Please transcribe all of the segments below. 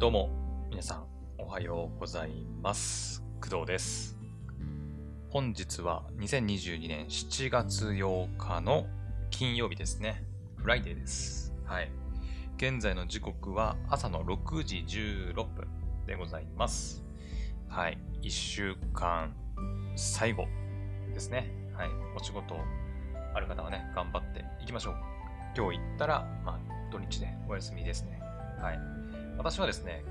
どうも皆さんおはようございます。工藤です。本日は2022年7月8日の金曜日ですね。フライデーです。はい。現在の時刻は朝の6時16分でございます。はい。1週間最後ですね。はい。お仕事ある方はね、頑張っていきましょう。今日行ったら土日でお休みですね。はい。私はですね、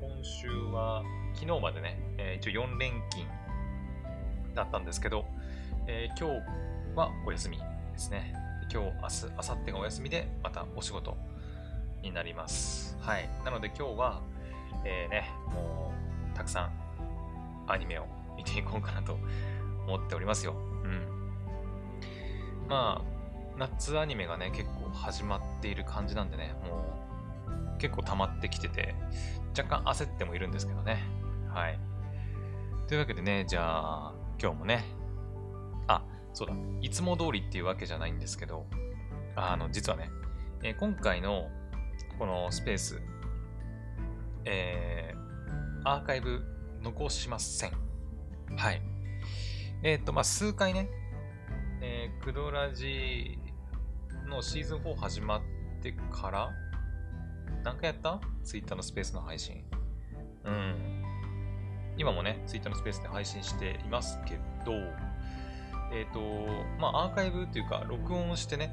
今週は昨日までね、一応4連勤だったんですけど、今日はお休みですね。今日、明日、明後日がお休みで、またお仕事になります。はい。なので今日は、もうたくさんアニメを見ていこうかなと思っておりますよ。うん。夏アニメがね、結構始まっている感じなんでね、もう結構溜まってきてて、若干焦ってもいるんですけどね。はい。というわけでね、じゃあ、今日もね、そうだ、いつも通りっていうわけじゃないんですけど、実はね、今回のこのスペース、アーカイブ残しません。はい。数回ね、クドラジのシーズン4始まってから何回やった？ツイッターのスペースの配信。今もね、ツイッターのスペースで配信していますけど、アーカイブというか、録音してね、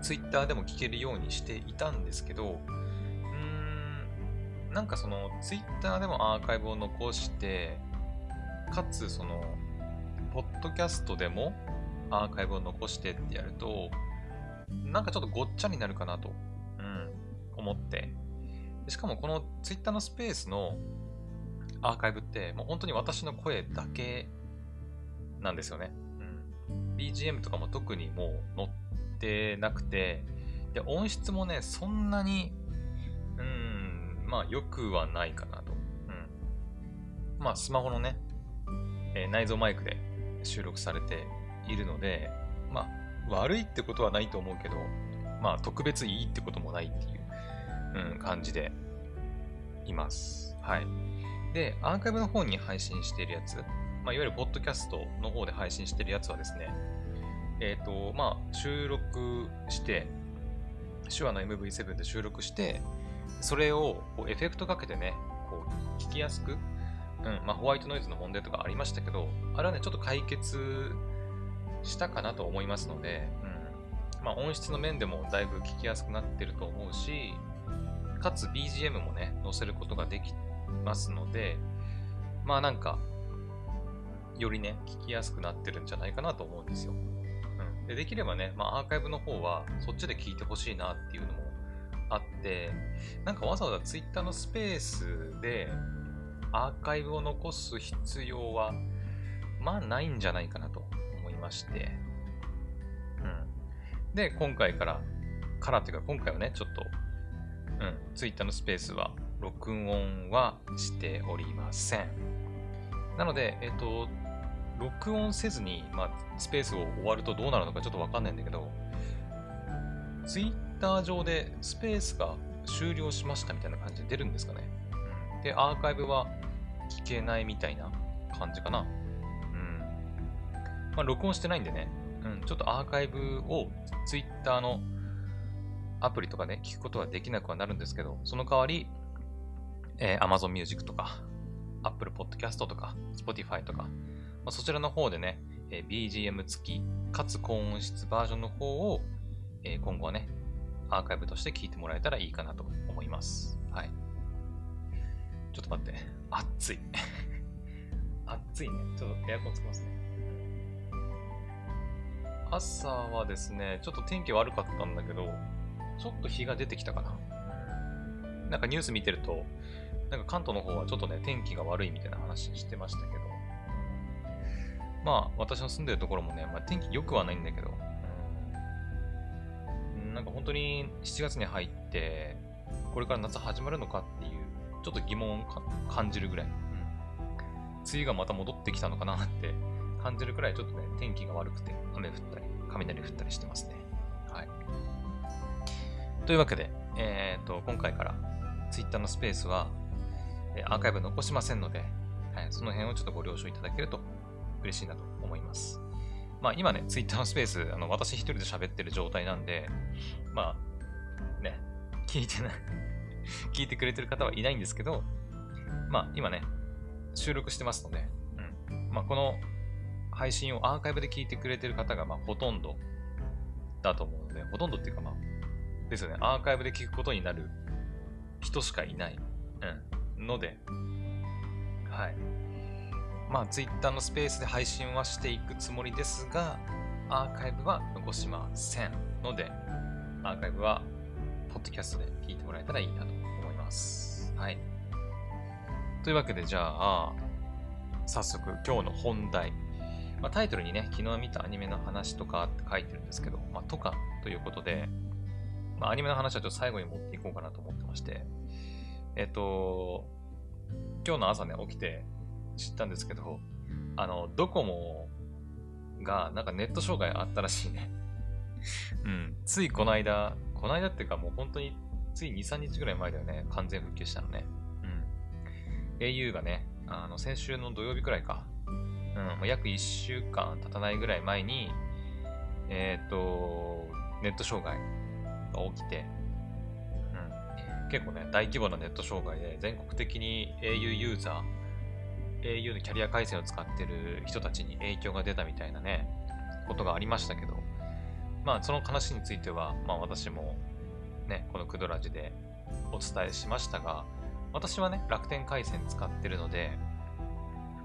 ツイッターでも聞けるようにしていたんですけど、なんかその、ツイッターでもアーカイブを残して、かつその、ポッドキャストでもアーカイブを残してってやると、なんかちょっとごっちゃになるかなと、思って。しかもこのツイッターのスペースのアーカイブって、もう本当に私の声だけなんですよね。BGM とかも特にもう載ってなくて、で、音質もね、そんなに、良くはないかなと。スマホのね、内蔵マイクで収録されているので、悪いってことはないと思うけど、特別いいってこともないっていう、感じでいます。はい。で、アーカイブの方に配信しているやつ、いわゆるポッドキャストの方で配信しているやつはですね、収録して、手話の MV7 で収録して、それをこうエフェクトかけてね、こう聞きやすく、ホワイトノイズの問題とかありましたけど、あれはね、ちょっと解決したかなと思いますので、音質の面でもだいぶ聞きやすくなってると思うし、かつ BGM もね、載せることができますので、なんか、よりね、聞きやすくなってるんじゃないかなと思うんですよ。できればね、アーカイブの方はそっちで聞いてほしいなっていうのもあって、なんかわざわざ Twitter のスペースでアーカイブを残す必要は、ないんじゃないかなと。まして、で今回はねちょっと、ツイッターのスペースは録音はしておりません。なので録音せずに、スペースを終わるとどうなるのかちょっとわかんないんだけど、ツイッター上でスペースが終了しましたみたいな感じで出るんですかね。でアーカイブは聞けないみたいな感じかな。録音してないんでね、ちょっとアーカイブを Twitter のアプリとかね、聞くことはできなくはなるんですけど、その代わり、Amazon Music とか、Apple Podcast とか、Spotify とか、そちらの方でね、BGM 付き、かつ高音質バージョンの方を、今後はね、アーカイブとして聞いてもらえたらいいかなと思います。はい。ちょっと待って、暑い。暑いね。ちょっとエアコンつけますね。朝はですね、ちょっと天気悪かったんだけど、ちょっと日が出てきたかな。なんかニュース見てると、なんか関東の方はちょっとね、天気が悪いみたいな話してましたけど、私の住んでるところもね、天気良くはないんだけど、なんか本当に7月に入って、これから夏始まるのかっていう、ちょっと疑問を感じるぐらい、梅雨がまた戻ってきたのかなって、感じるくらいちょっとね、天気が悪くて、雨降ったり、雷降ったりしてますね。はい。というわけで、今回からツイッターのスペースはアーカイブ残しませんので、その辺をちょっとご了承いただけると嬉しいなと思います。まあ今ね、ツイッターのスペース、私一人で喋ってる状態なんで、まあね、聞いてくれてる方はいないんですけど、まあ今ね、収録してますので、まあこの配信をアーカイブで聞いてくれてる方がまあほとんどだと思うので、ほとんどっていうかまあ、ですよね、アーカイブで聞くことになる人しかいない、ので、はい。まあツイッターのスペースで配信はしていくつもりですが、アーカイブは残しませんので、アーカイブはポッドキャストで聞いてもらえたらいいなと思います。はい。というわけでじゃあ、早速今日の本題。まあ、タイトルにね、昨日見たアニメの話とかって書いてるんですけど、まあ、とかということで、まあ、アニメの話はちょっと最後に持っていこうかなと思ってまして、今日の朝ね、起きて知ったんですけど、ドコモがなんかネット障害あったらしいね。ついこの間っていうかもう本当につい 2,3 日ぐらい前だよね、完全復旧したのね。au がね、先週の土曜日くらいか。約1週間経たないぐらい前に、ネット障害が起きて、結構ね、大規模なネット障害で、全国的に au ユーザー、au のキャリア回線を使ってる人たちに影響が出たみたいなね、ことがありましたけど、まあ、その話については、まあ、私も、ね、このくどらじでお伝えしましたが、私はね、楽天回線使ってるので、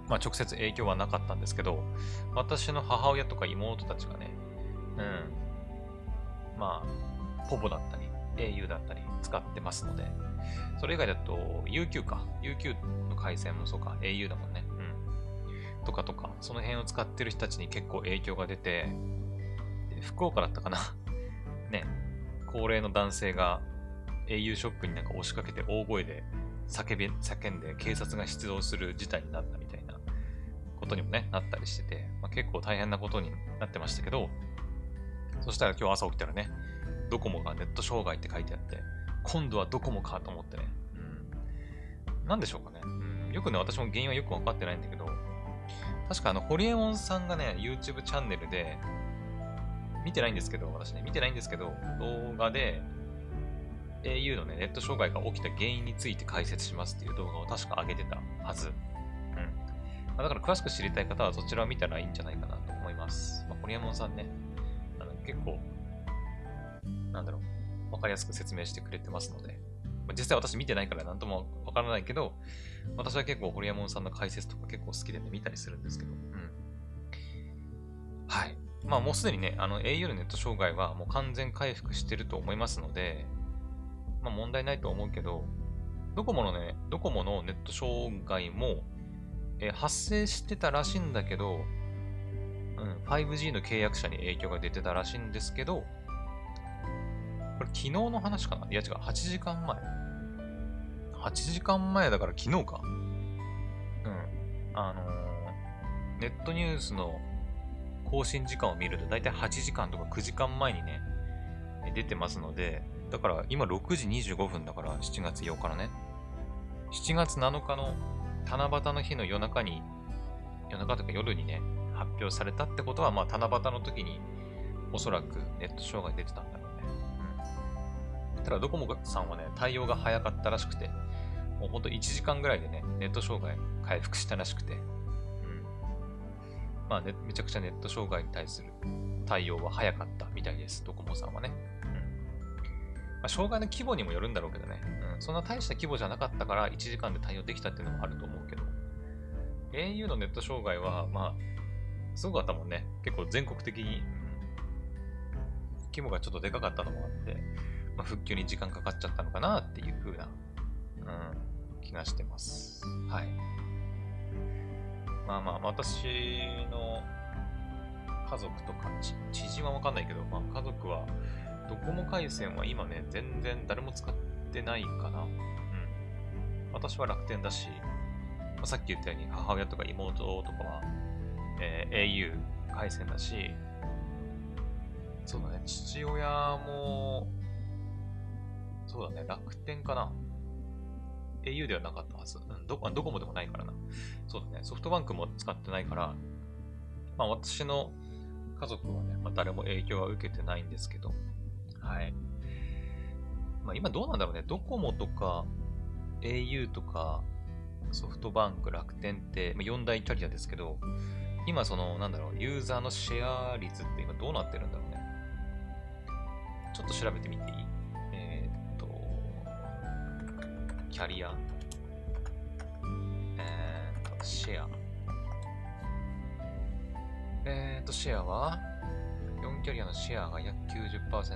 まあ、直接影響はなかったんですけど、私の母親とか妹たちがね、まあ、ポボだったり、au だったり使ってますので、それ以外だと UQ か、UQ の回線もそうか、au だもんね、とか、その辺を使ってる人たちに結構影響が出て、福岡だったかなね、高齢の男性が au ショップになんか押しかけて大声で叫んで警察が出動する事態になったみたいなことにもね、なったりしてて、まあ、結構大変なことになってましたけど、そしたら今日朝起きたらね、ドコモがネット障害って書いてあって、今度はドコモかと思ってね、なんでしょうかね、よくね、私も原因はよく分かってないんだけど、確かホリエモンさんがね、YouTube チャンネルで、見てないんですけど、動画で、au のね、ネット障害が起きた原因について解説しますっていう動画を確か上げてたはず。だから詳しく知りたい方はそちらを見たらいいんじゃないかなと思います。ホリエモンさんね、結構、わかりやすく説明してくれてますので、実際私見てないからなんともわからないけど、私は結構ホリエモンさんの解説とか結構好きでね、見たりするんですけど、はい。まあもうすでにね、au のネット障害はもう完全回復してると思いますので、まあ問題ないと思うけど、ドコモのネット障害も、発生してたらしいんだけど、5G の契約者に影響が出てたらしいんですけど、これ昨日の話かな？いや違う、8時間前だから昨日か。ネットニュースの更新時間を見るとだいたい8時間とか9時間前にね、出てますので、だから今6時25分だから7月8日のね、7月7日の七夕の日の夜にね、発表されたってことは、まあ七夕の時におそらくネット障害出てたんだろうね。ただドコモさんはね、対応が早かったらしくて、もうほんと1時間ぐらいでね、ネット障害回復したらしくて、まあね、めちゃくちゃネット障害に対する対応は早かったみたいです、ドコモさんはね。まあ、障害の規模にもよるんだろうけどね、そんな大した規模じゃなかったから1時間で対応できたっていうのもあると思うけど、au のネット障害はまあすごかったもんね。結構全国的に、規模がちょっとでかかったのもあって、まあ、復旧に時間かかっちゃったのかなっていう風な、気がしてます。はい。まあ私の家族とか知人は分かんないけど、まあ、家族はドコモ回線は今ね、全然誰も使ってないかな。私は楽天だし、まあ、さっき言ったように母親とか妹とかは、au 回線だし、そうだね、父親もそうだね、楽天かな。au ではなかったはず。うん、どこもでもないからな。そうだね、ソフトバンクも使ってないから、まあ私の家族はね、まあ、誰も影響は受けてないんですけど、はい。まあ今どうなんだろうね、ドコモとか au とかソフトバンク、楽天って、まあ、4大キャリアですけど、今その、なんだろう、ユーザーのシェア率って今どうなってるんだろうね。ちょっと調べてみていい？キャリア、シェア。シェアは、4キャリアのシェアが約 90%。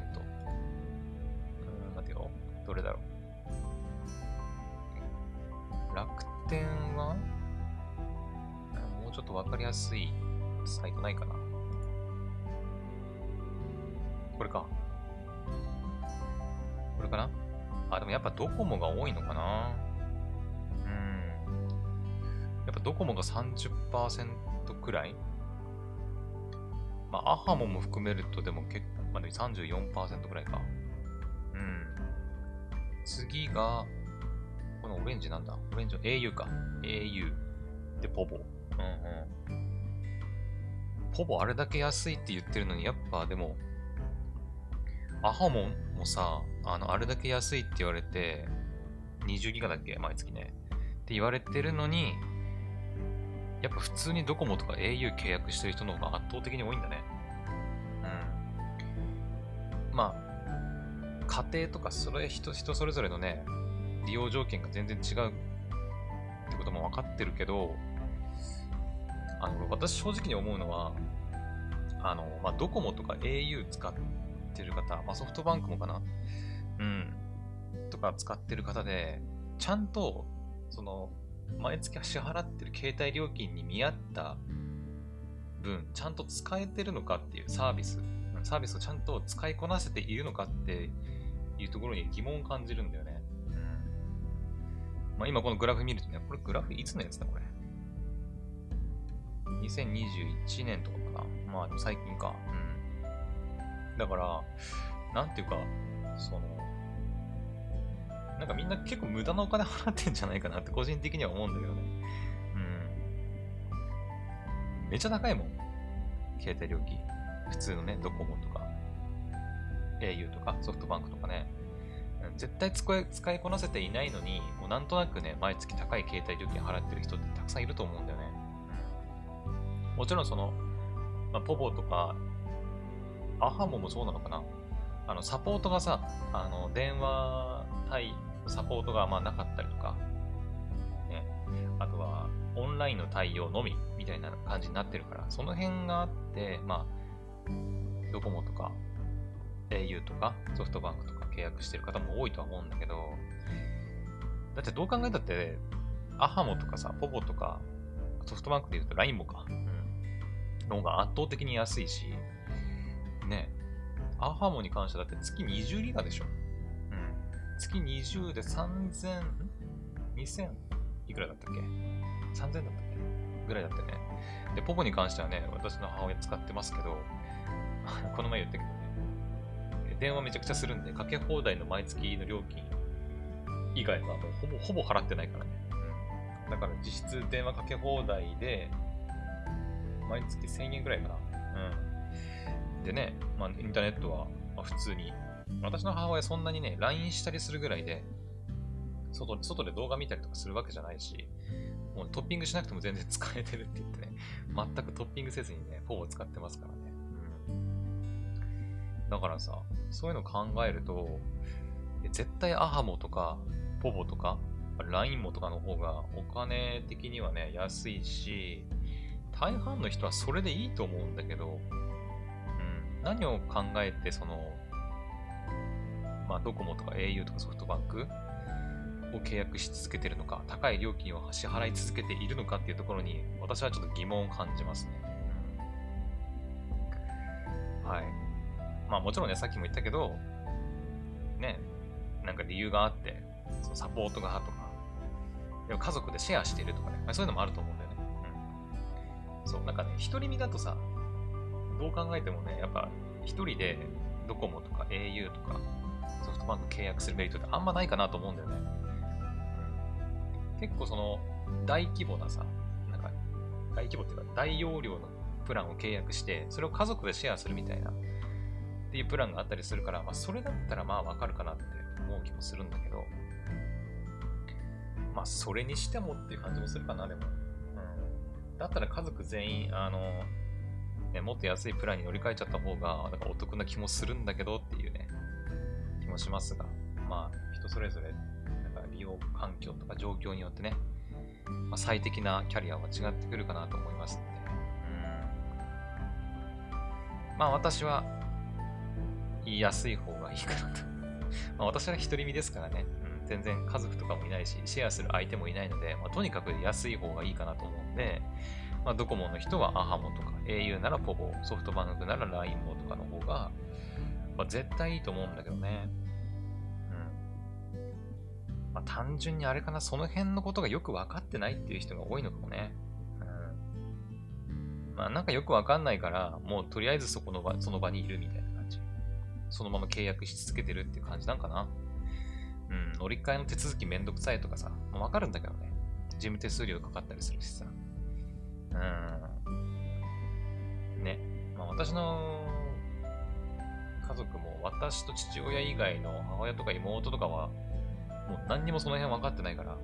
待てよ、どれだろう。楽天は、もうちょっとわかりやすいサイトないかな。これか。これかな。あ、でもやっぱドコモが多いのかな。やっぱドコモが 30% くらい。まあ、アハモも含めるとでも結構、まあ、でも 34% くらいか。次が、このオレンジなんだ。オレンジは au か。au。で、ポボ。ポボあれだけ安いって言ってるのに、やっぱでも、アハモもさ、あれだけ安いって言われて、20ギガだっけ毎月ね。って言われてるのに、やっぱ普通にドコモとか au 契約してる人の方が圧倒的に多いんだね。まあ、家庭とか人それぞれのね、利用条件が全然違うってことも分かってるけど、私正直に思うのは、まあ、ドコモとか au 使って、る方、まあ、ソフトバンクもかな、とか使ってる方で、ちゃんとその毎月支払ってる携帯料金に見合った分ちゃんと使えてるのかっていうサービスをちゃんと使いこなせているのかっていうところに疑問を感じるんだよね。まあ、今このグラフ見るとね、これグラフいつのやつだこれ。2021年とかかな。まあでも最近か。だから、なんていうか、なんかみんな結構無駄なお金払ってんじゃないかなって個人的には思うんだけどね。めっちゃ高いもん。携帯料金。普通のね、ドコモとか、au とか、ソフトバンクとかね。絶対使いこなせていないのに、もうなんとなくね、毎月高い携帯料金払ってる人ってたくさんいると思うんだよね。もちろんまあ、ポボとか、アハモもそうなのかな。サポートがさ、電話対サポートがまあなかったりとか、ね、あとはオンラインの対応のみみたいな感じになってるから、その辺があって、まあ、ドコモとか、au とか、ソフトバンクとか契約してる方も多いとは思うんだけど、だってどう考えたって、アハモとかさ、ポボとか、ソフトバンクで言うと LINE もか、の方が圧倒的に安いし、ね、アハモに関してはだって月20ギガでしょ。月20で3000、2000いくらだったっけ？3000だったっけぐらいだったね。で、ポボに関してはね、私の母親使ってますけど、この前言ったけどね、電話めちゃくちゃするんで、かけ放題の毎月の料金以外はもうほぼ払ってないからね。だから実質電話かけ放題で、毎月1000円ぐらいかな。でね、まあ、インターネットは普通に、私の母親そんなにね、LINE したりするぐらいで、外で動画見たりとかするわけじゃないし、もうトッピングしなくても全然使えてるって言ってね、全くトッピングせずにね、ポボを使ってますからね。だからさ、そういうの考えると、絶対アハモとか、ポボとか、LINE もとかの方がお金的にはね、安いし、大半の人はそれでいいと思うんだけど、何を考えてまあ、ドコモとか au とかソフトバンクを契約し続けているのか、高い料金を支払い続けているのかっていうところに、私はちょっと疑問を感じますね。はい。まあ、もちろんね、さっきも言ったけど、ね、なんか理由があって、そのサポートがとか、家族でシェアしているとかね、そういうのもあると思うんだよね。そう、なんかね、独り身だとさ、どう考えてもね、やっぱ一人でドコモとか au とかソフトまあ契約するメリットってあんまないかなと思うんだよね。結構その大規模なさ、なんか大規模っていうか大容量のプランを契約してそれを家族でシェアするみたいなっていうプランがあったりするから、まあ、それだったらまあわかるかなって思う気もするんだけど、まあそれにしてもっていう感じもするかな。でも、うん、だったら家族全員もっと安いプランに乗り換えちゃった方がなんかお得な気もするんだけどっていうね気もしますが、まあ人それぞれなんか利用環境とか状況によってね、まあ、最適なキャリアは違ってくるかなと思いますので、まあ私は安い方がいいかなとまあ私は一人身ですからね、うん、全然家族とかもいないしシェアする相手もいないので、まあ、とにかく安い方がいいかなと思うんで、まあ、ドコモの人はアハモとか au ならポボ、ソフトバンクなら LINE モとかの方が、まあ、絶対いいと思うんだけどね、うん、まあ単純にあれかな、その辺のことがよく分かってないっていう人が多いのかもね。まあ、なんかよくわかんないから、もうとりあえずその場にいるみたいな感じ。そのまま契約し続けてるっていう感じなんかな。うん、乗り換えの手続きめんどくさいとかさ、まあ、わかるんだけどね。事務手数料かかったりするしさ。ね。まあ、私の家族も、私と父親以外の母親とか妹とかは、もう何にもその辺わかってないから。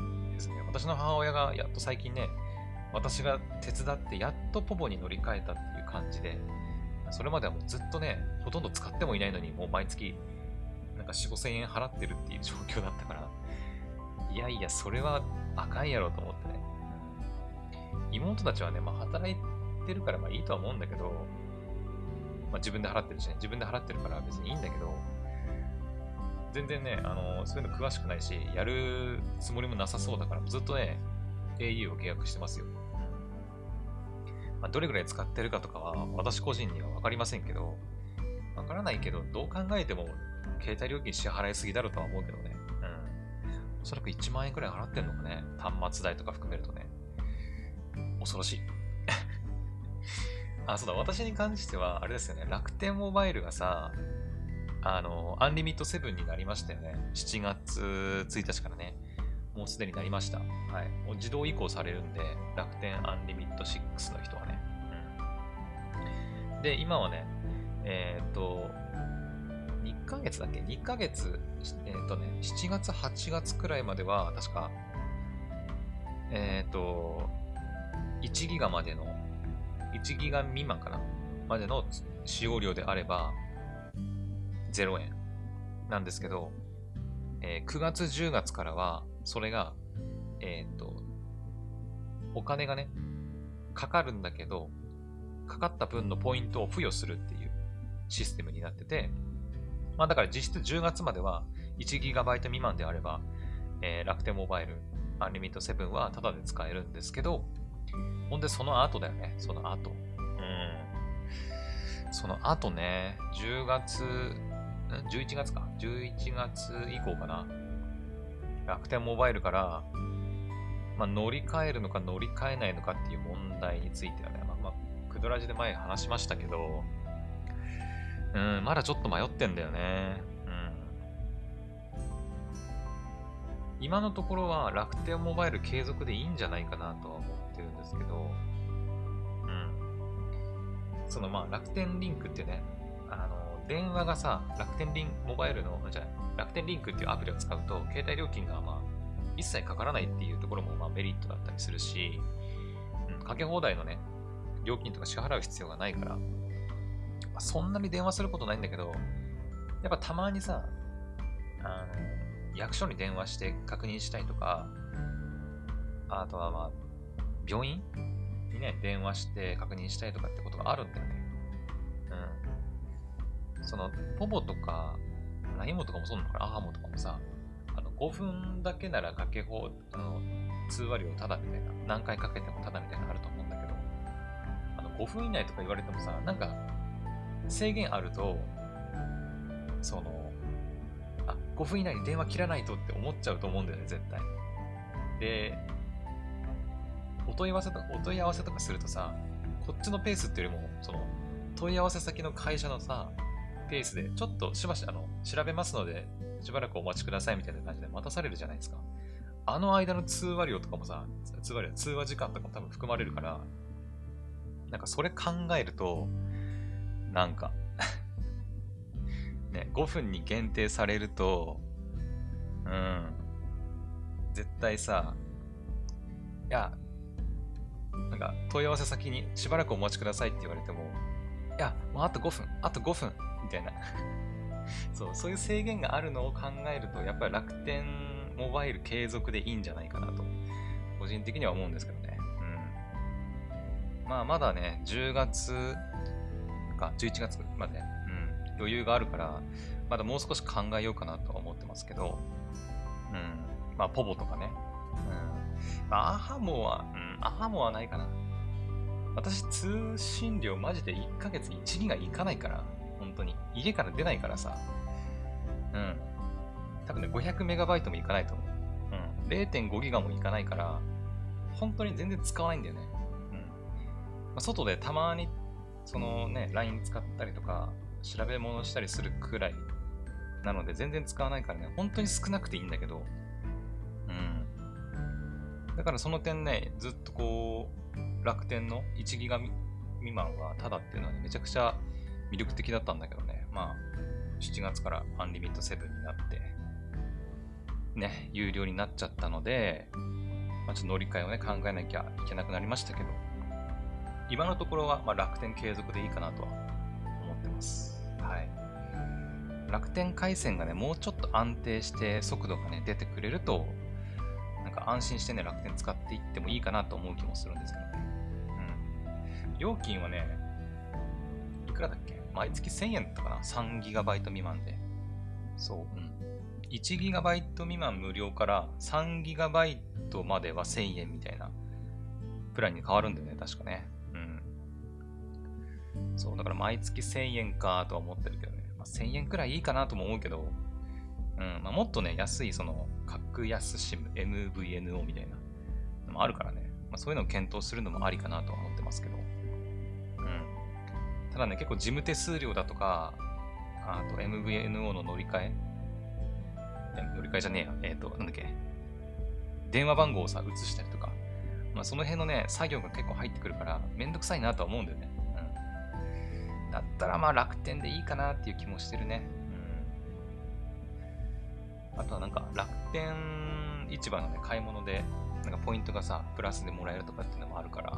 うん。ですね。私の母親がやっと最近ね、私が手伝ってやっとポボに乗り換えたっていう感じで、それまではもうずっとね、ほとんど使ってもいないのに、もう毎月、なんか4、5000円払ってるっていう状況だったから、いやいや、それはあかんやろと思ってね。妹たちはね、まあ、働いてるからまあいいとは思うんだけど、まあ、自分で払ってるしね、自分で払ってるから別にいいんだけど、全然ね、そういうの詳しくないし、やるつもりもなさそうだから、ずっとね、au を契約してますよ。まあ、どれぐらい使ってるかとかは私個人には分かりませんけど、分からないけど、どう考えても携帯料金支払いすぎだろうとは思うけどね、うん、おそらく1万円くらい払ってんのかね、端末代とか含めるとね。恐ろしいあ、そうだ、私に関してはあれですよね、楽天モバイルがさ、アンリミット7になりましたよね。7月1日からね、もうすでになりました。はい。もう自動移行されるんで、楽天アンリミット6の人はね。うん、で、今はね、2ヶ月だっけ ?2 ヶ月、7月、8月くらいまでは、確か、1ギガまでの、1ギガ未満かなまでの使用量であれば、0円なんですけど、9月、10月からは、それが、お金がね、かかるんだけど、かかった分のポイントを付与するっていうシステムになってて、まあだから実質10月までは 1GB 未満であれば、楽天モバイルアンリミット7はタダで使えるんですけど、ほんでその後だよね、その後。その後ね、11月以降かな。楽天モバイルから、まあ、乗り換えるのか乗り換えないのかっていう問題についてはね、まあ、クドラジで前話しましたけど、まだちょっと迷ってんだよね。今のところは楽天モバイル継続でいいんじゃないかなとは思ってるんですけど、そのまあ楽天リンクってね、電話がさ、楽天リンクっていうアプリを使うと、携帯料金がまあ一切かからないっていうところもまあメリットだったりするし、かけ放題のね、料金とか支払う必要がないから、まあ、そんなに電話することないんだけど、やっぱたまにさ、役所に電話して確認したいとか、あとはまあ、病院にね、電話して確認したいとかってことがあるんだよね。そのポボとかライモとかもそうなのかな、アハモとかもさ、5分だけならかけ放通話料タダみたいな、何回かけてもタダみたいなのあると思うんだけど、5分以内とか言われてもさ、なんか制限あると、その5分以内に電話切らないとって思っちゃうと思うんだよね、絶対。で、お問い合わせとかするとさ、こっちのペースっていうよりもその問い合わせ先の会社のさペースで、ちょっとしばし調べますので、しばらくお待ちくださいみたいな感じで待たされるじゃないですか。あの間の通話料とかもさ、通話時間とかも多分含まれるから、なんかそれ考えると、なんか、ね、5分に限定されると、絶対さ、いや、なんか問い合わせ先にしばらくお待ちくださいって言われても、いや、もうあと5分、あと5分、みたいな。そういう制限があるのを考えると、やっぱり楽天モバイル継続でいいんじゃないかなと、個人的には思うんですけどね。まあ、まだね、10月か11月まで、余裕があるから、まだもう少し考えようかなとは思ってますけど、まあ、ポボとかね。アハモは、アハモはないかな。私、通信料マジで1ヶ月1ギガいかないから、本当に。家から出ないからさ。多分ね、500メガバイトもいかないと思う。0.5 ギガもいかないから、本当に全然使わないんだよね。まあ、外でたまに、そのね、LINE 使ったりとか、調べ物したりするくらいなので、全然使わないからね、本当に少なくていいんだけど、だからその点ね、ずっとこう、楽天の1ギガ未満はタダっていうのは、ね、めちゃくちゃ魅力的だったんだけどね。まあ、7月からアンリミット7になって、ね、有料になっちゃったので、まあ、ちょっと乗り換えをね、考えなきゃいけなくなりましたけど、今のところはまあ楽天継続でいいかなとは思ってます。はい。楽天回線がね、もうちょっと安定して速度がね、出てくれると、安心してね、楽天使っていってもいいかなと思う気もするんですけどね。料金はね、いくらだっけ？毎月1000円とかな？ 3GB 未満で。そう。1GB 未満無料から 3GB までは1000円みたいなプランに変わるんだよね、確かね。そう、だから毎月1000円かとは思ってるけどね。まあ、1000円くらいいいかなとも思うけど、まあ、もっとね、安い、その、格安シム、MVNO みたいなのもあるからね、まあ、そういうのを検討するのもありかなとは思ってますけど。ただね、結構事務手数料だとか、あと MVNO の乗り換え、なんだっけ、電話番号をさ、移したりとか、まあ、その辺のね、作業が結構入ってくるから、めんどくさいなとは思うんだよね。だったら、まあ、楽天でいいかなっていう気もしてるね。あとはなんか楽天市場のね、買い物でなんかポイントがさ、プラスでもらえるとかっていうのもあるから、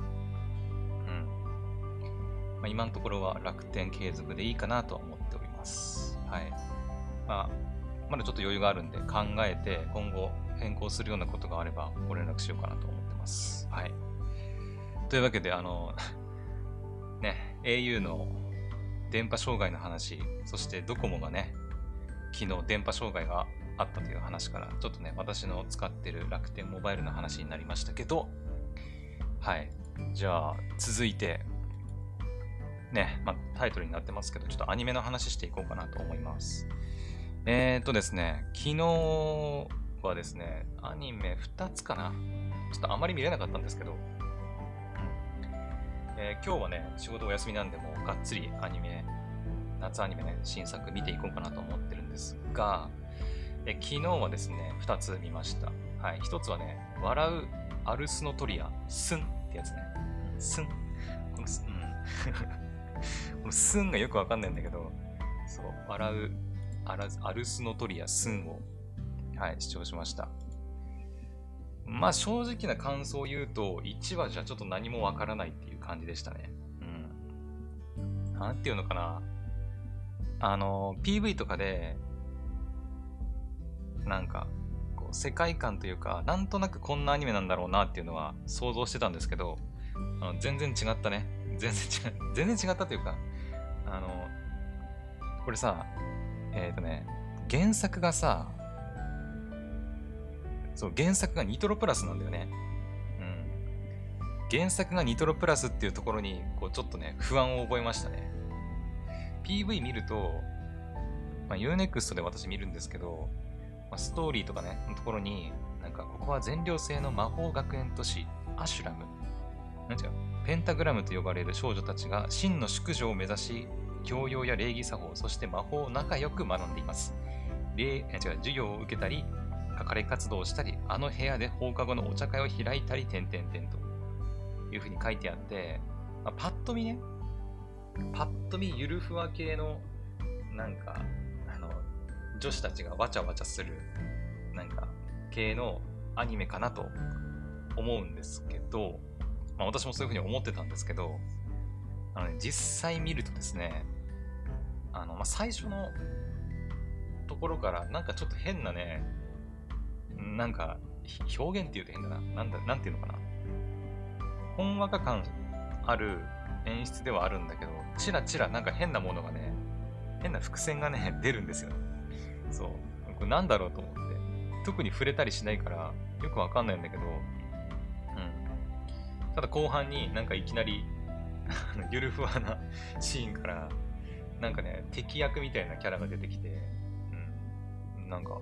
まあ、今のところは楽天継続でいいかなとは思っております。はい。まあ、まだちょっと余裕があるんで考えて、今後変更するようなことがあればご連絡しようかなと思ってます。はい。というわけで、ね、au の電波障害の話、そしてドコモがね、昨日電波障害があったという話から、ちょっとね、私の使ってる楽天モバイルの話になりましたけど、はい。じゃあ、続いて、ね、まあ、タイトルになってますけど、ちょっとアニメの話していこうかなと思います。ですね、昨日はですね、アニメ2つかな。ちょっとあまり見れなかったんですけど、今日はね、仕事お休みなんで、もうがっつりアニメ、夏アニメね、新作見ていこうかなと思ってるんですが、昨日はですね、2つ見ました。はい、1つはね、笑うアルスノトリア、スンってやつね。このスン。このスンがよくわかんないんだけど、そう、笑うアルスノトリア、スンを、はい、視聴しました。まあ、正直な感想を言うと、1話じゃちょっと何もわからないっていう感じでしたね。なんていうのかな。PV とかで、なんかこう世界観というか、なんとなくこんなアニメなんだろうなっていうのは想像してたんですけど、全然違ったね。全然違ったというか、これさ、原作がさ、そう、原作がニトロプラスなんだよね。原作がニトロプラスっていうところにこうちょっとね、不安を覚えましたね。PV 見ると、まあ、U-NEXT で私見るんですけど、ストーリーとかね、のところに、なんか、ここは全寮制の魔法学園都市、アシュラム。ペンタグラムと呼ばれる少女たちが真の淑女を目指し、教養や礼儀作法、そして魔法を仲良く学んでいます。授業を受けたり、書かれ活動をしたり、あの部屋で放課後のお茶会を開いたり、というふうに書いてあって、まあ、パッと見ゆるふわ系のなんか女子たちがわちゃわちゃするなんか系のアニメかなと思うんですけど、まあ、私もそういうふうに思ってたんですけど、実際見るとですね、最初のところからなんかちょっと変なね、なんか表現っていうと変だな、なんていうのかな、ほんわか感ある演出ではあるんだけど、チラチラなんか変なものがね、変な伏線がね出るんですよね。そう、これなんだろうと思って、特に触れたりしないからよくわかんないんだけど、ただ後半になんかいきなりゆるふわなシーンからなんかね、敵役みたいなキャラが出てきて、なんか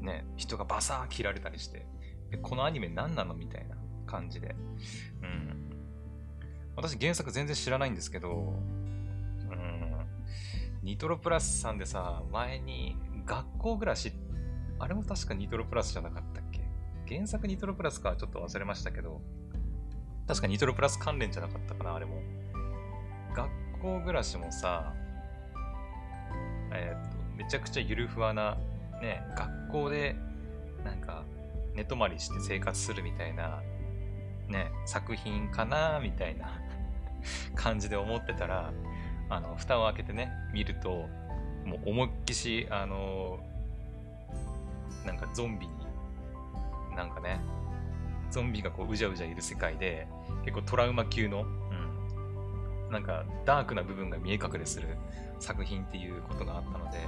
ね、人がバサー切られたりして、このアニメ何なのみたいな感じで、私原作全然知らないんですけど、ニトロプラスさんでさ、前に学校暮らし、あれも確かニトロプラスじゃなかったっけ、原作ニトロプラスかちょっと忘れましたけど、確かニトロプラス関連じゃなかったかな、あれも。学校暮らしもさ、めちゃくちゃゆるふわなね、学校でなんか寝泊まりして生活するみたいなね、作品かなみたいな感じで思ってたら、蓋を開けてね見ると、もう思いっきしなんかゾンビになんかね、ゾンビがこううじゃうじゃいる世界で、結構トラウマ級の、なんかダークな部分が見え隠れする作品っていうことがあったので、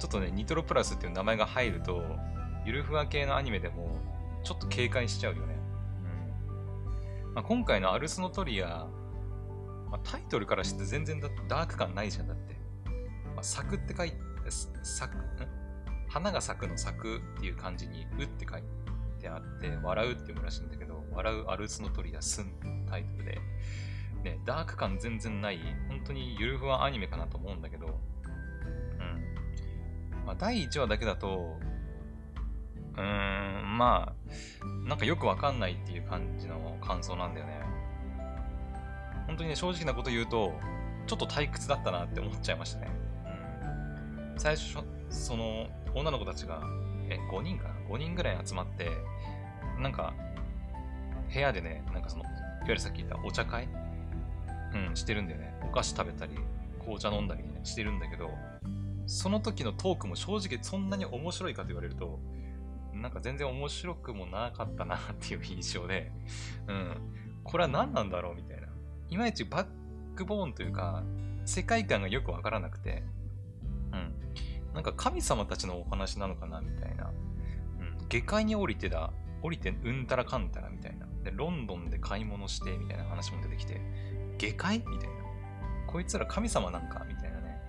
ちょっとねニトロプラスっていう名前が入ると、ゆるふわ系のアニメでもちょっと警戒しちゃうよね。今回のアルスノトリア、タイトルからして全然ダーク感ないじゃん。だって、咲くって書いて、花が咲くの咲くっていう感じにうって書いてあって、笑うって読むらしいんだけど、笑うアルスノトリアスンタイトルで、ね、ダーク感全然ない、本当にゆるふわアニメかなと思うんだけど、第1話だけだと、なんかよくわかんないっていう感じの感想なんだよね。本当にね、正直なこと言うと、ちょっと退屈だったなって思っちゃいましたね。最初、その女の子たちが、5人かな、5人ぐらい集まって、なんか、部屋でね、なんかその、いわゆるさっき言ったお茶会、してるんだよね。お菓子食べたり、紅茶飲んだり、ね、してるんだけど、その時のトークも正直そんなに面白いかと言われると、なんか全然面白くもなかったなっていう印象で、これは何なんだろうみたいな、いまいちバックボーンというか世界観がよくわからなくて、なんか神様たちのお話なのかなみたいな、下界に降りてうんたらかんたらみたいなで、ロンドンで買い物してみたいな話も出てきて、下界みたいな、こいつら神様なんかみたいなね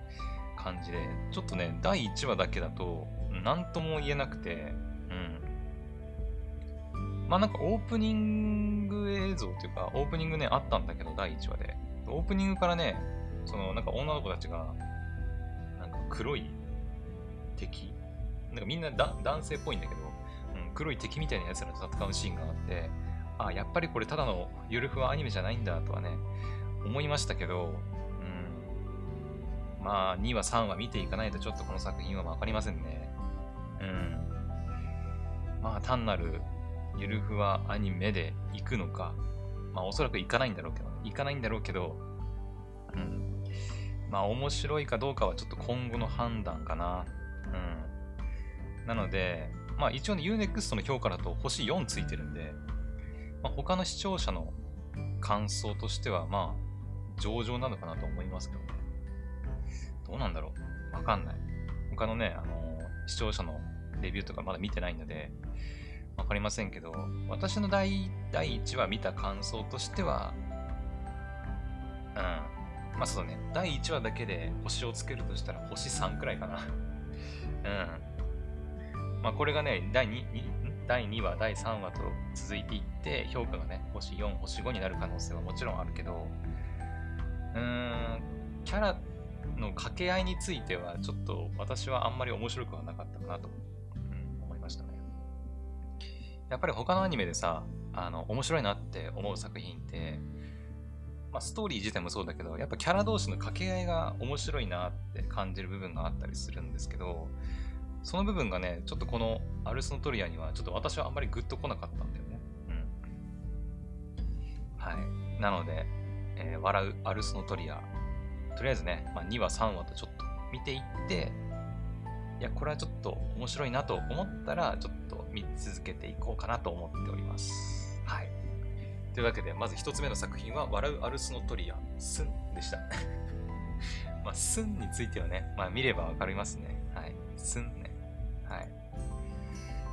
感じで、ちょっとね第1話だけだと何とも言えなくて、なんかオープニング映像というか、オープニングねあったんだけど、第1話でオープニングからね、そのなんか女の子たちがなんか黒い敵、なんかみんな男性っぽいんだけど、黒い敵みたいなやつらと戦うシーンがあって、やっぱりこれただのゆるふわアニメじゃないんだとはね思いましたけど、2話3話見ていかないとちょっとこの作品は分かりませんね。単なるゆるふわアニメで行くのか、おそらく行かないんだろうけど、面白いかどうかはちょっと今後の判断かな。なので、一応ね、U-NEXT の評価だと星4ついてるんで、他の視聴者の感想としては、上々なのかなと思いますけどね。どうなんだろう、わかんない。他のね、視聴者のレビューとかまだ見てないので、わかりませんけど、私の第1話見た感想としては、そうだね、第1話だけで星をつけるとしたら星3くらいかな。これがね、第2話、第3話と続いていって、評価がね、星4、星5になる可能性はもちろんあるけど、キャラの掛け合いについてはちょっと私はあんまり面白くはなかったかなと思いましたね。やっぱり他のアニメでさ、面白いなって思う作品って、まあ、ストーリー自体もそうだけど、やっぱキャラ同士の掛け合いが面白いなって感じる部分があったりするんですけど、その部分がね、ちょっとこのアルスノトリアにはちょっと私はあんまりグッと来なかったんだよね。はい、なので、笑うアルスノトリア、とりあえずね、まあ、2話3話とちょっと見ていって、いやこれはちょっと面白いなと思ったらちょっと見続けていこうかなと思っております。はい、というわけで、まず1つ目の作品は笑うアルスノトリアスンでしたまあスンについてはね、まあ、見ればわかりますね。はい、スンね。はい、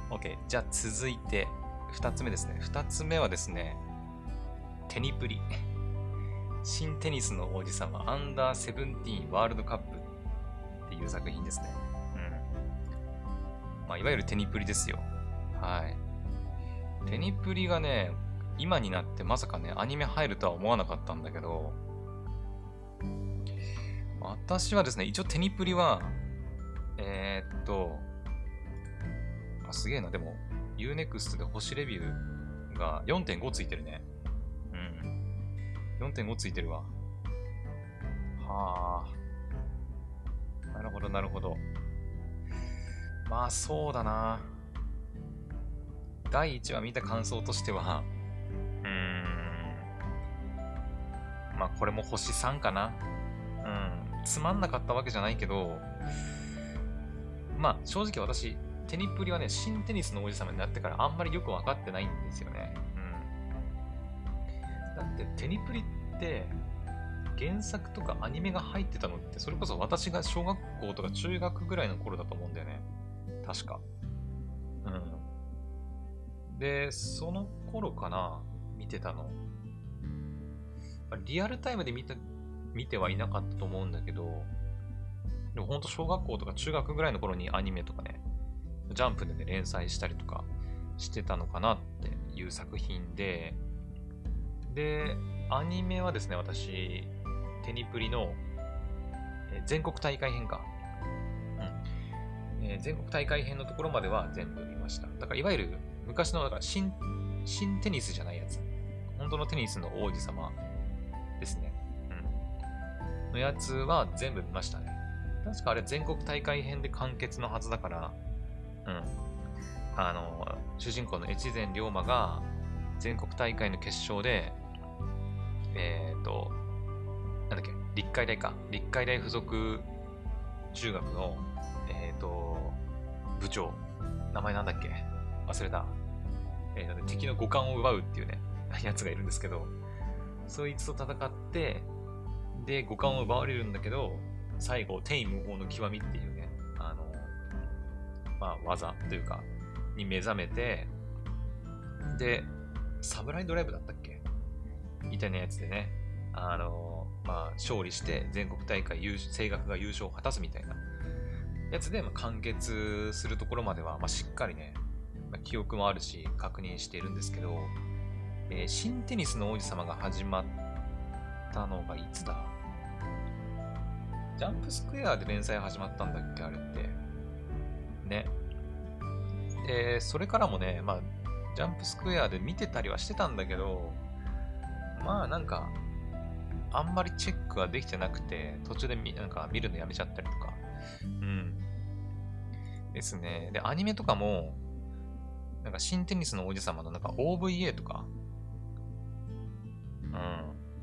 OK。 じゃあ続いて2つ目ですね。2つ目はですね、テニプリ新テニスの王子様アンダーセブンティーンワールドカップっていう作品ですね。うん。まあ、いわゆるテニプリですよ。はい。テニプリがね、今になってまさかね、アニメ入るとは思わなかったんだけど、私はですね、一応テニプリは、すげえな、でも、U-NEXT で星レビューが 4.5 ついてるね。4.5 ついてるわ。はあ。なるほど、なるほど。まあ、そうだな。第1話見た感想としては、まあ、これも星3かな。つまんなかったわけじゃないけど、まあ、正直私、テニプリはね、新テニスの王子様になってからあんまりよくわかってないんですよね。だってテニプリって原作とかアニメが入ってたのって、それこそ私が小学校とか中学ぐらいの頃だと思うんだよね、確か。でその頃かな、見てたの。リアルタイムで見てはいなかったと思うんだけど、でもほんと小学校とか中学ぐらいの頃にアニメとかね、ジャンプでね連載したりとかしてたのかなっていう作品で、でアニメはですね、私テニプリの全国大会編か、全国大会編のところまでは全部見ました。だからいわゆる昔の、だから新テニスじゃないやつ、本当のテニスの王子様ですね、のやつは全部見ましたね。確かあれ全国大会編で完結のはずだから、主人公の越前龍馬が全国大会の決勝で、なんだっけ、立海大附属中学の、部長、名前なんだっけ、忘れた。敵の五冠を奪うっていうね、やつがいるんですけど、そいつと戦って、で、五冠を奪われるんだけど、最後、天衣無縫の極みっていうね、まあ、技というか、に目覚めて、で、サムライドライブだったっけみたいなやつでね、まあ、勝利して全国大会声楽が優勝を果たすみたいなやつで、まあ、完結するところまでは、まあ、しっかりね、まあ、記憶もあるし確認しているんですけど、新テニスの王子様が始まったのがいつだ、ジャンプスクエアで連載始まったんだっけ、あれってね。それからもね、まあジャンプスクエアで見てたりはしてたんだけど、まあなんかあんまりチェックはできてなくて、途中でなんか見るのやめちゃったりとか、ですね。でアニメとかもなんか新テニスの王子様のなんか OVA とか、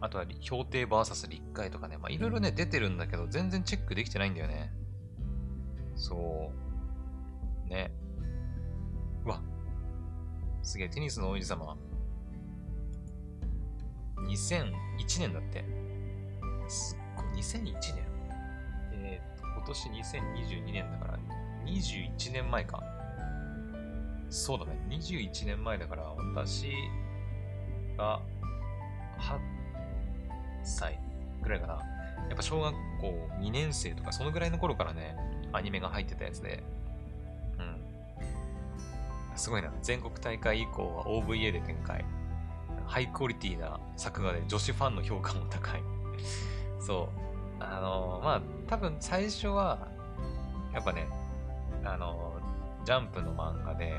あとは氷帝 VS 立海とかね、まあいろいろね出てるんだけど、全然チェックできてないんだよね。そうね。うわ。すげえ、テニスの王子様2001年だって。すっごい、2001年、今年2022年だから21年前か。そうだね、21年前だから、私が8歳ぐらいかな。やっぱ小学校2年生とかそのぐらいの頃からね、アニメが入ってたやつで、すごいな。全国大会以降は OVA で展開。ハイクオリティな作画で女子ファンの評価も高い。そまあ、多分最初は、やっぱね、ジャンプの漫画で、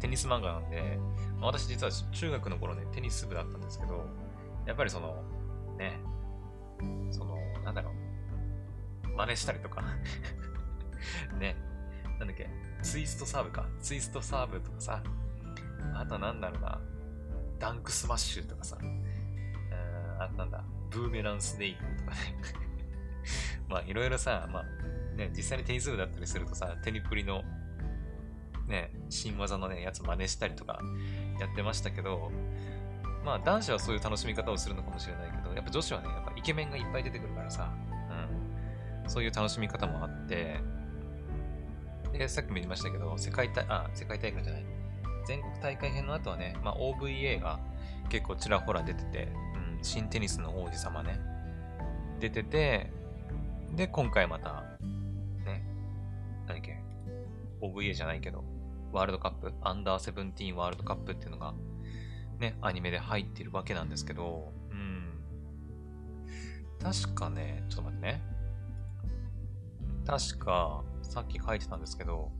テニス漫画なんで、私実は中学の頃ね、テニス部だったんですけど、やっぱりその、ね、なんだろう、真似したりとか、ね、なんだっけ、ツイストサーブとかさ、あとはなんだろうな、ダンクスマッシュとかさ、あとなんだ、ブーメランスネイクとかね、まあいろいろさ、まあね、実際にテニス部だったりするとさ、テニプリの、ね、新技のね、やつ真似したりとかやってましたけど、まあ男子はそういう楽しみ方をするのかもしれないけど、やっぱ女子はね、やっぱイケメンがいっぱい出てくるからさ、そういう楽しみ方もあって、で、さっきも言いましたけど、世界大会じゃない、全国大会編の後はね、まあ OVA が結構ちらほら出てて、新テニスの王子様ね、出てて、で、今回また、ね、何だっけ、OVA じゃないけど、ワールドカップ、アンダーセブンティーンワールドカップっていうのが、ね、アニメで入ってるわけなんですけど、確かね、ちょっと待ってね。確か、さっき書いてたんですけど、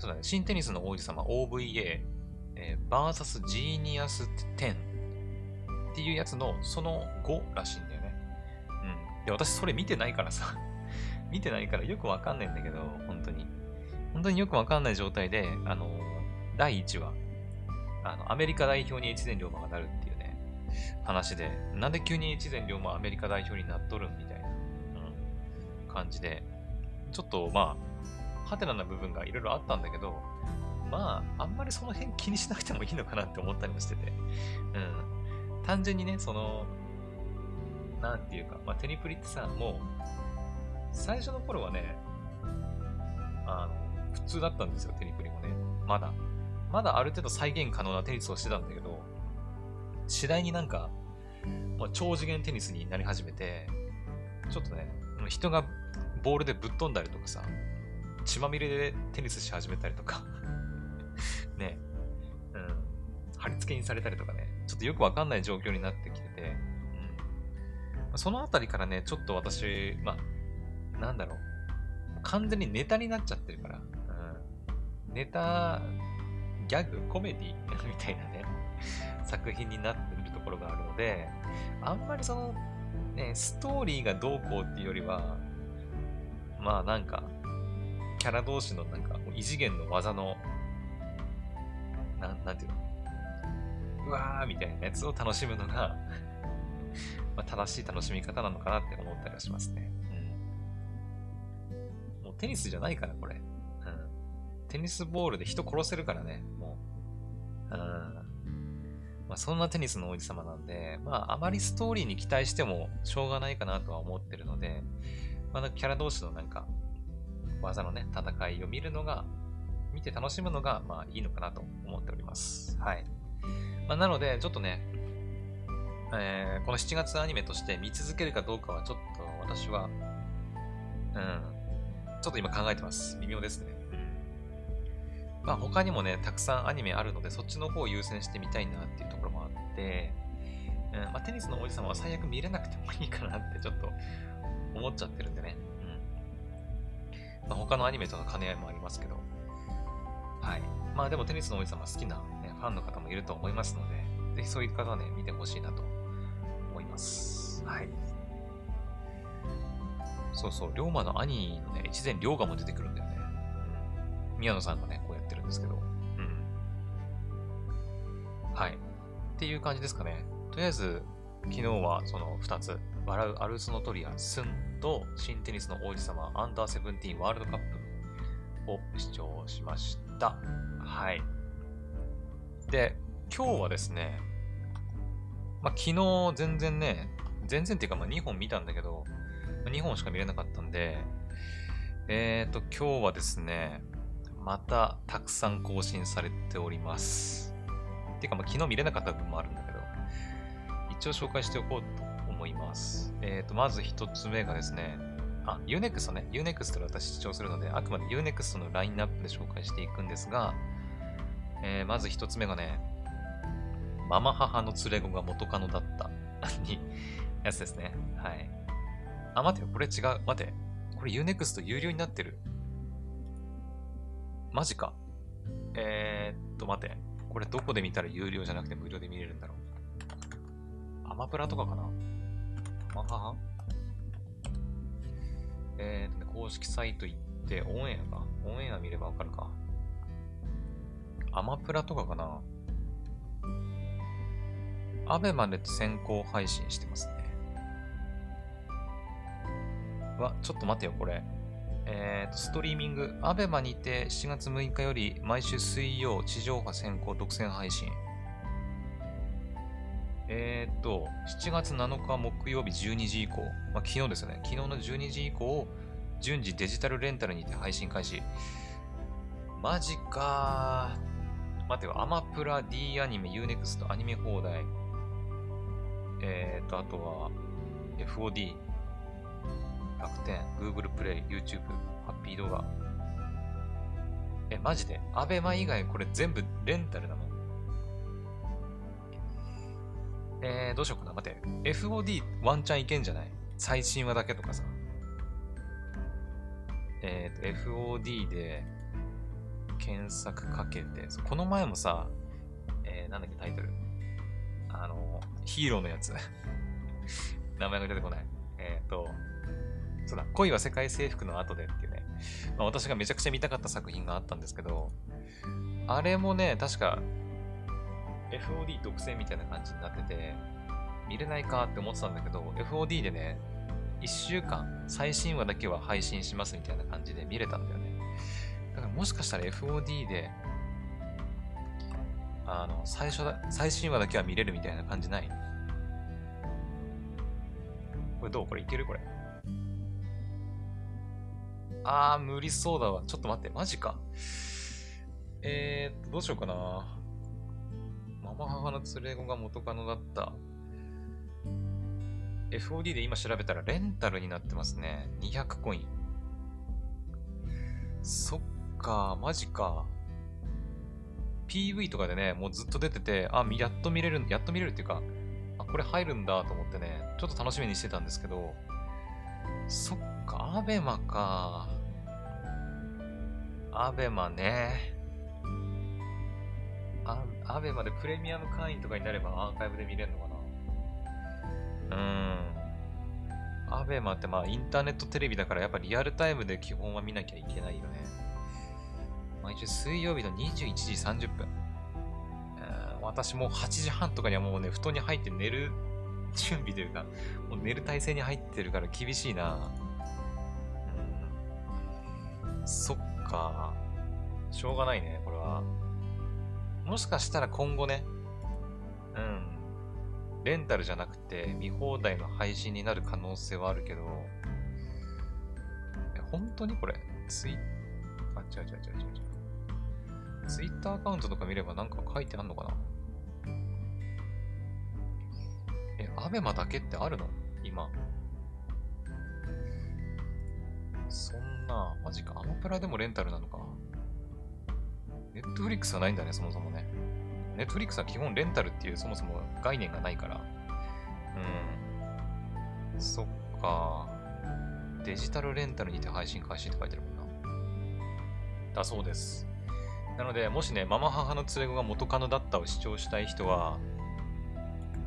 そうだね、新テニスの王子様 OVA、VS ジーニアス10っていうやつのその5らしいんだよね。で、私それ見てないからさ、見てないからよくわかんないんだけど、本当によくわかんない状態で、第1話、アメリカ代表に越前龍馬がなるっていうね、話で、なんで急に越前龍馬アメリカ代表になっとるんみたいな、感じで、ちょっとまあ、ハテナな部分がいろいろあったんだけど、まあ、あんまりその辺気にしなくてもいいのかなって思ったりもしてて、単純にね、なんていうか、まあ、テニプリってさ、もう、最初の頃はね、普通だったんですよ、テニプリもね。まだある程度再現可能なテニスをしてたんだけど、次第になんか、まあ、超次元テニスになり始めて、ちょっとね、人がボールでぶっ飛んだりとかさ、血まみれでテニスし始めたりとか、ね、貼り付けにされたりとかね、ちょっとよくわかんない状況になってきてて、そのあたりからね、ちょっと私、まあ、なんだろう、完全にネタになっちゃってるから、ネタ、ギャグ、コメディみたいなね作品になってるところがあるので、あんまりね、ストーリーがどうこうっていうよりは、まあなんかキャラ同士のなんか異次元の技のなんていうの、うわーみたいなやつを楽しむのがまあ正しい楽しみ方なのかなって思ったりはしますね。もうテニスじゃないからこれ。テニスボールで人殺せるからね、もう。まあ、そんなテニスの王子様なんで、まあ、あまりストーリーに期待してもしょうがないかなとは思ってるので、まあ、なんかキャラ同士のなんか、技のね、戦いを見て楽しむのが、まあ、いいのかなと思っております。はい。まあ、なので、ちょっとね、この7月アニメとして見続けるかどうかは、ちょっと私は、ちょっと今考えてます。微妙ですね。まあ、他にもね、たくさんアニメあるので、そっちの方を優先してみたいなっていうところもあって、まあ、テニスの王子様は最悪見れなくてもいいかなってちょっと思っちゃってるんでね。まあ、他のアニメとの兼ね合いもありますけど。はい。まあでもテニスの王子様好きな、ね、ファンの方もいると思いますので、ぜひそういう方はね、見てほしいなと思います。はい。そうそう、龍馬の兄のね、越前龍河も出てくるんだよね。宮野さんがね、こうやってるんですけど。はい。っていう感じですかね。とりあえず、昨日はその2つ、笑うアルスノトリアスンと新テニスの王子様アンダーセブンティーンワールドカップを視聴しました。はい。で、今日はですね、まあ、昨日全然っていうか、まあ2本見たんだけど、2本しか見れなかったんで、今日はですね、またたくさん更新されております。てか、まあ、昨日見れなかった分もあるんだけど、一応紹介しておこうと思います。まず一つ目がですね、U-NEXT ね。U-NEXT で私視聴するので、あくまで U-NEXT のラインナップで紹介していくんですが、まず一つ目がね、ママ母の連れ子が元カノだったにやつですね。はい。あ、待てよ。これ違う。待て。これ U-NEXT 有料になってる。マジか。待て。これどこで見たら有料じゃなくて無料で見れるんだろう。アマプラとかかな？アマハハ？公式サイト行って、オンエアか。オンエア見ればわかるか。アマプラとかかな？ABEMAで先行配信してますね。うわ、ちょっと待てよ、これ。ストリーミング、ABEMAにて7月6日より毎週水曜、地上波先行独占配信。7月7日木曜日12時以降、まあ、昨日ですね、昨日の12時以降、順次デジタルレンタルにて配信開始。マジかー。待てよ、アマプラ、D アニメ、U-NEXT、アニメ放題。あとは、FOD。楽天、Google プレイ、YouTube、ハッピー動画。え、マジで？アベマ以外これ全部レンタルなの？どうしようかな。待て。FOD ワンチャンいけんじゃない？最新話だけとかさ。FOD で検索かけて、この前もさ、なんだっけタイトル？ヒーローのやつ。名前が出てこない。そうだ、恋は世界征服の後でっていうね、まあ、私がめちゃくちゃ見たかった作品があったんですけど、あれもね、確か FOD 独占みたいな感じになってて、見れないかって思ってたんだけど、FOD でね、1週間最新話だけは配信しますみたいな感じで見れたんだよね。だからもしかしたら FOD で、最新話だけは見れるみたいな感じない？これどう？これいける？これ。あー、無理そうだわ。ちょっと待って、マジか。どうしようかな。ママ母の連れ子が元カノだった。FOD で今調べたらレンタルになってますね。200コイン。そっか、マジか。PV とかでね、もうずっと出てて、あ、やっと見れる、やっと見れるっていうか、あ、これ入るんだと思ってね、ちょっと楽しみにしてたんですけど、そっか、アベマか。アベマね。アベマでプレミアム会員とかになればアーカイブで見れるのかな。アベマってまあインターネットテレビだからやっぱリアルタイムで基本は見なきゃいけないよね。毎週水曜日の21時30分。私も8時半とかにはもうね、布団に入って寝る。準備というか、もう寝る体勢に入ってるから厳しいな。そっか。しょうがないね、これは。もしかしたら今後ね、レンタルじゃなくて見放題の配信になる可能性はあるけど、本当にこれ、ツイッターアカウントとか見ればなんか書いてあんのかな？アベマだけってあるの？今。そんな、マジか。アマプラでもレンタルなのか。ネットフリックスはないんだね、そもそもね。ネットフリックスは基本レンタルっていうそもそも概念がないから。そっか。デジタルレンタルにて配信開始って書いてあるもんな。だそうです。なので、もしね、ママ母の連れ子が元カノだったを視聴したい人は、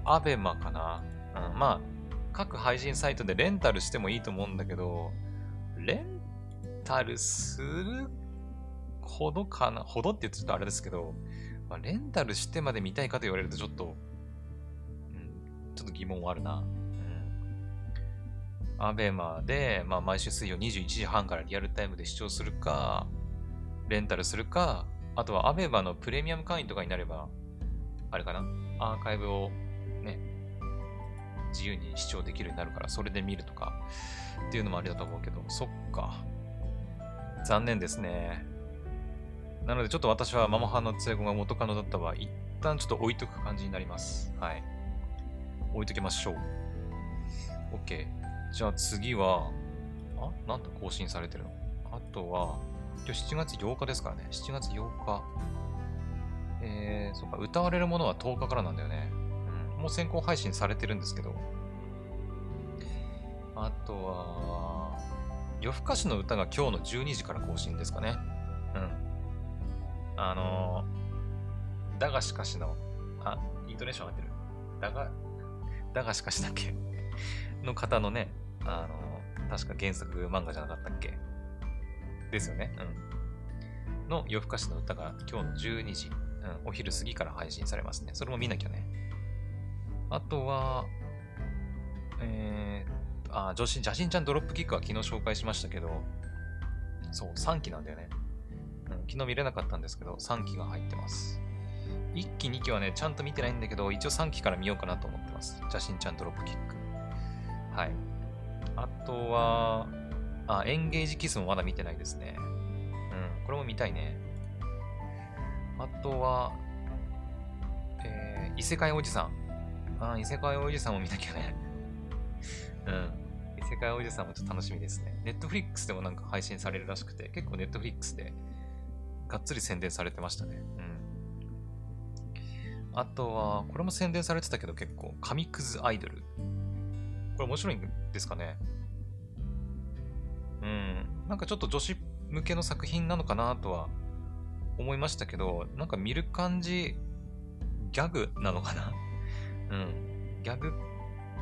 アベマかな、まあ、各配信サイトでレンタルしてもいいと思うんだけど、レンタルするほどかな、ほどって言うとちょっとあれですけど、まあ、レンタルしてまで見たいかと言われるとちょっと、ちょっと疑問はあるな。アベマで、まあ、毎週水曜21時半からリアルタイムで視聴するか、レンタルするか、あとはアベマのプレミアム会員とかになれば、あれかな、アーカイブを自由に視聴できるようになるから、それで見るとかっていうのもありだと思うけど、そっか。残念ですね。なのでちょっと私はママ派の連れ子が元カノだったは一旦ちょっと置いとく感じになります。はい。置いときましょう。OK。じゃあ次は、あ、なんと更新されてるの？あとは、今日7月8日ですからね。7月8日。そっか、歌われるものは10日からなんだよね。もう先行配信されてるんですけど、あとは夜更かしの歌が今日の12時から更新ですかね。うん。だがしかしの、あ、イントネーション合ってる。だがしかしだっけの方のね、確か原作漫画じゃなかったっけですよね。うん。の夜更かしの歌が今日の12時、うん、お昼過ぎから配信されますね。それも見なきゃね。あとは、邪神ちゃんドロップキックは昨日紹介しましたけど、そう、3期なんだよね。うん、昨日見れなかったんですけど、3期が入ってます。1期、2期はね、ちゃんと見てないんだけど、一応3期から見ようかなと思ってます。邪神ちゃんドロップキック。はい。あとは、エンゲージキスもまだ見てないですね。うん、これも見たいね。あとは、異世界おじさん。異世界おじさんも見なきゃね。うん。異世界おじさんもちょっと楽しみですね。ネットフリックスでもなんか配信されるらしくて、結構ネットフリックスでがっつり宣伝されてましたね。うん。あとは、これも宣伝されてたけど結構、紙くずアイドル。これ面白いんですかね。うん。なんかちょっと女子向けの作品なのかなとは思いましたけど、なんか見る感じ、ギャグなのかな。うん。ギャグ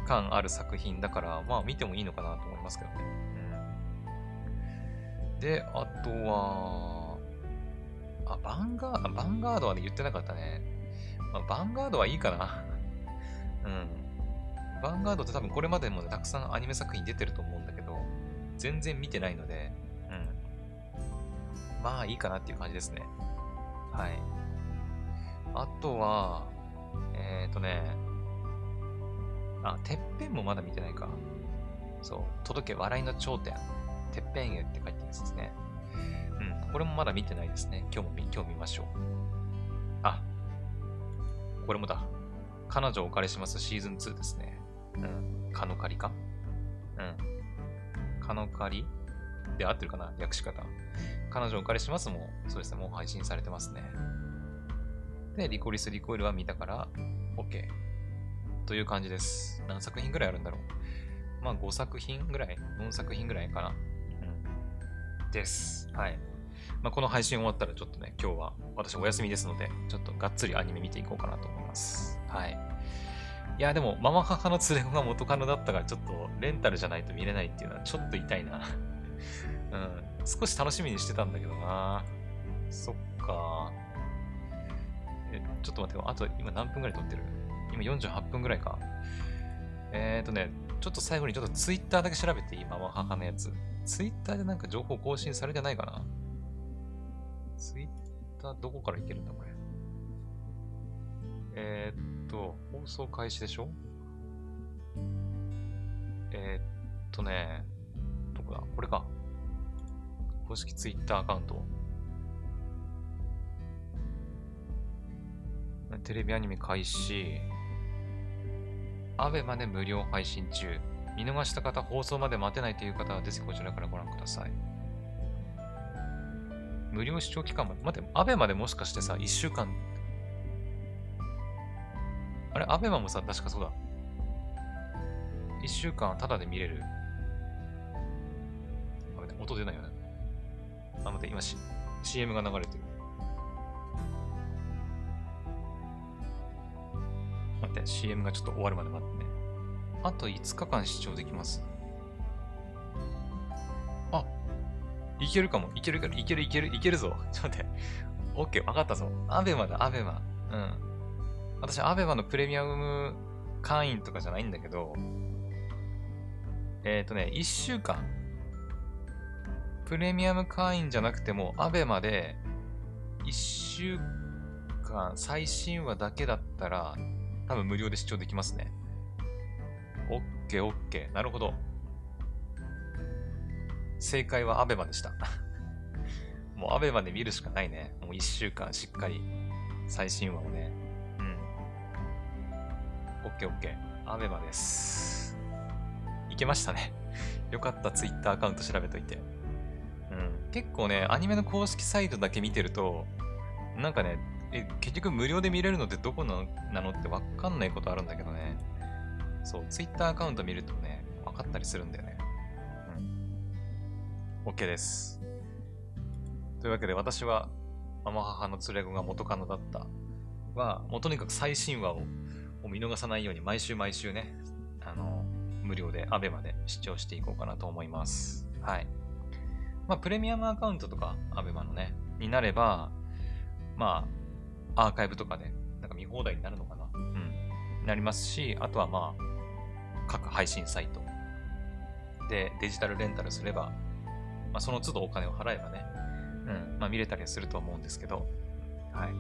感ある作品だから、まあ見てもいいのかなと思いますけどね。うん、で、あとは、ヴァンガードはね、言ってなかったね。まあ、ヴァンガードはいいかな。うん。ヴァンガードって多分これまでも、ね、たくさんアニメ作品出てると思うんだけど、全然見てないので、うん。まあいいかなっていう感じですね。はい。あとは、てっぺんもまだ見てないか。そう、届け笑いの頂点、てっぺんへって書いてるんですね。うん、これもまだ見てないですね。今日見ましょう。あ、これもだ。彼女をお借りしますシーズン2ですね。うん、カノカリか？うん。カノカリで合ってるかな？訳し方。彼女をお借りしますも、そうですね、もう配信されてますね。で、リコリス・リコイルは見たから、OK。という感じです。何作品ぐらいあるんだろう。まあ、5作品ぐらい、4作品ぐらいかな。うん、です。はい。まあ、この配信終わったら、ちょっとね、今日は私お休みですので、ちょっとがっつりアニメ見ていこうかなと思います。はい。いや、でも、ママ母の連れ子が元カノだったから、ちょっとレンタルじゃないと見れないっていうのは、ちょっと痛いな。うん。少し楽しみにしてたんだけどな。そっか。ちょっと待ってよ。あと今何分ぐらい撮ってる？今48分ぐらいか。ちょっと最後にちょっとツイッターだけ調べていい？ママ母のやつ。ツイッターでなんか情報更新されてないかな？ツイッターどこからいけるんだこれ。放送開始でしょ？どこだ？これか。公式ツイッターアカウント。テレビアニメ開始。ABEMAで無料配信中。見逃した方、放送まで待てないという方は、ぜひこちらからご覧ください。無料視聴期間まで。待って、ABEMAでもしかしてさ、1週間。あれ、ABEMAもさ、確かそうだ。1週間はタダで見れる。あ、待って、音出ないよね。あ、待って、今CM が流れてる。CM がちょっと終わるまで待ってね。あと5日間視聴できます。あ、いけるかも。いけるぞ。ちょっと待って。OK、わかったぞ。ABEMAだ、ABEMA。うん。私、ABEMAのプレミアム会員とかじゃないんだけど、1週間。プレミアム会員じゃなくても、ABEMAで1週間、最新話だけだったら、多分無料で視聴できますね。OK、OK。なるほど。正解はABEMAでした。もうABEMAで見るしかないね。もう1週間しっかり最新話をね。うん。OK、OK。ABEMAです。いけましたね。よかった、Twitter アカウント調べといて。うん。結構ね、アニメの公式サイトだけ見てると、なんかね、結局無料で見れるのってどこなのってわかんないことあるんだけどね。そう、Twitter アカウント見るとね、わかったりするんだよね。うん。OK です。というわけで、私は、ママ母の連れ子が元カノだったは、もうとにかく最新話を見逃さないように、毎週毎週ね、無料で ABEMA で視聴していこうかなと思います。はい。まあ、プレミアムアカウントとか、ABEMA のね、になれば、まあ、アーカイブとかで、なんか見放題になるのかな。うん。なりますし、あとはまあ、各配信サイトでデジタルレンタルすれば、まあ、その都度お金を払えばね、うん、まあ、見れたりすると思うんですけど、はい。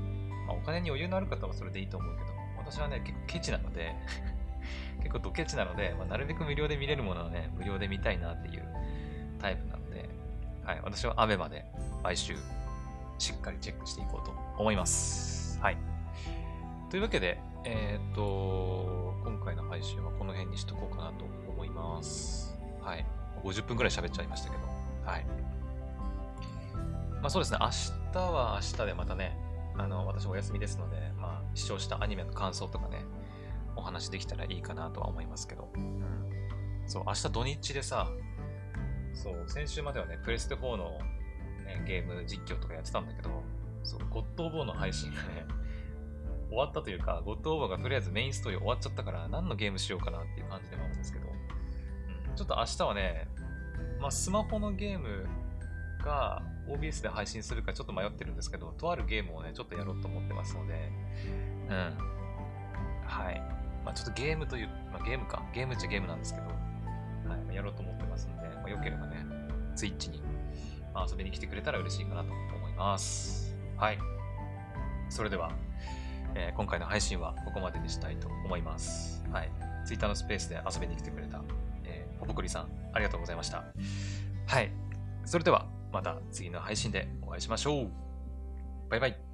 まあ、お金に余裕のある方はそれでいいと思うけど、私はね、結構ケチなので、結構ドケチなので、まあ、なるべく無料で見れるものはね、無料で見たいなっていうタイプなので、はい。私はABEMAで毎週、しっかりチェックしていこうと思います。はい。というわけで、今回の配信はこの辺にしとこうかなと思います。はい。50分くらい喋っちゃいましたけど、はい。まあそうですね、明日は明日でまたね、私お休みですので、まあ、視聴したアニメの感想とかね、お話できたらいいかなとは思いますけど、うん、そう、明日土日でさ、そう、先週まではね、プレステ4のゲーム実況とかやってたんだけど、そう、ゴッド・オブ・オーの配信がね、終わったというか、ゴッド・オブ・オーがとりあえずメインストーリー終わっちゃったから、何のゲームしようかなっていう感じでもあるんですけど、うん、ちょっと明日はね、まあ、スマホのゲームが OBS で配信するかちょっと迷ってるんですけど、とあるゲームをね、ちょっとやろうと思ってますので、うん。はい。まあ、ちょっとゲームという、まあ、ゲームか、ゲームっちゃゲームなんですけど、はい、やろうと思ってますので、まあ、よければね、Twitch に。遊びに来てくれたら嬉しいかなと思います。はい。それでは、今回の配信はここまでにしたいと思います。はい。Twitter のスペースで遊びに来てくれた、ポポクリさん、ありがとうございました。はい。それでは、また次の配信でお会いしましょう。バイバイ。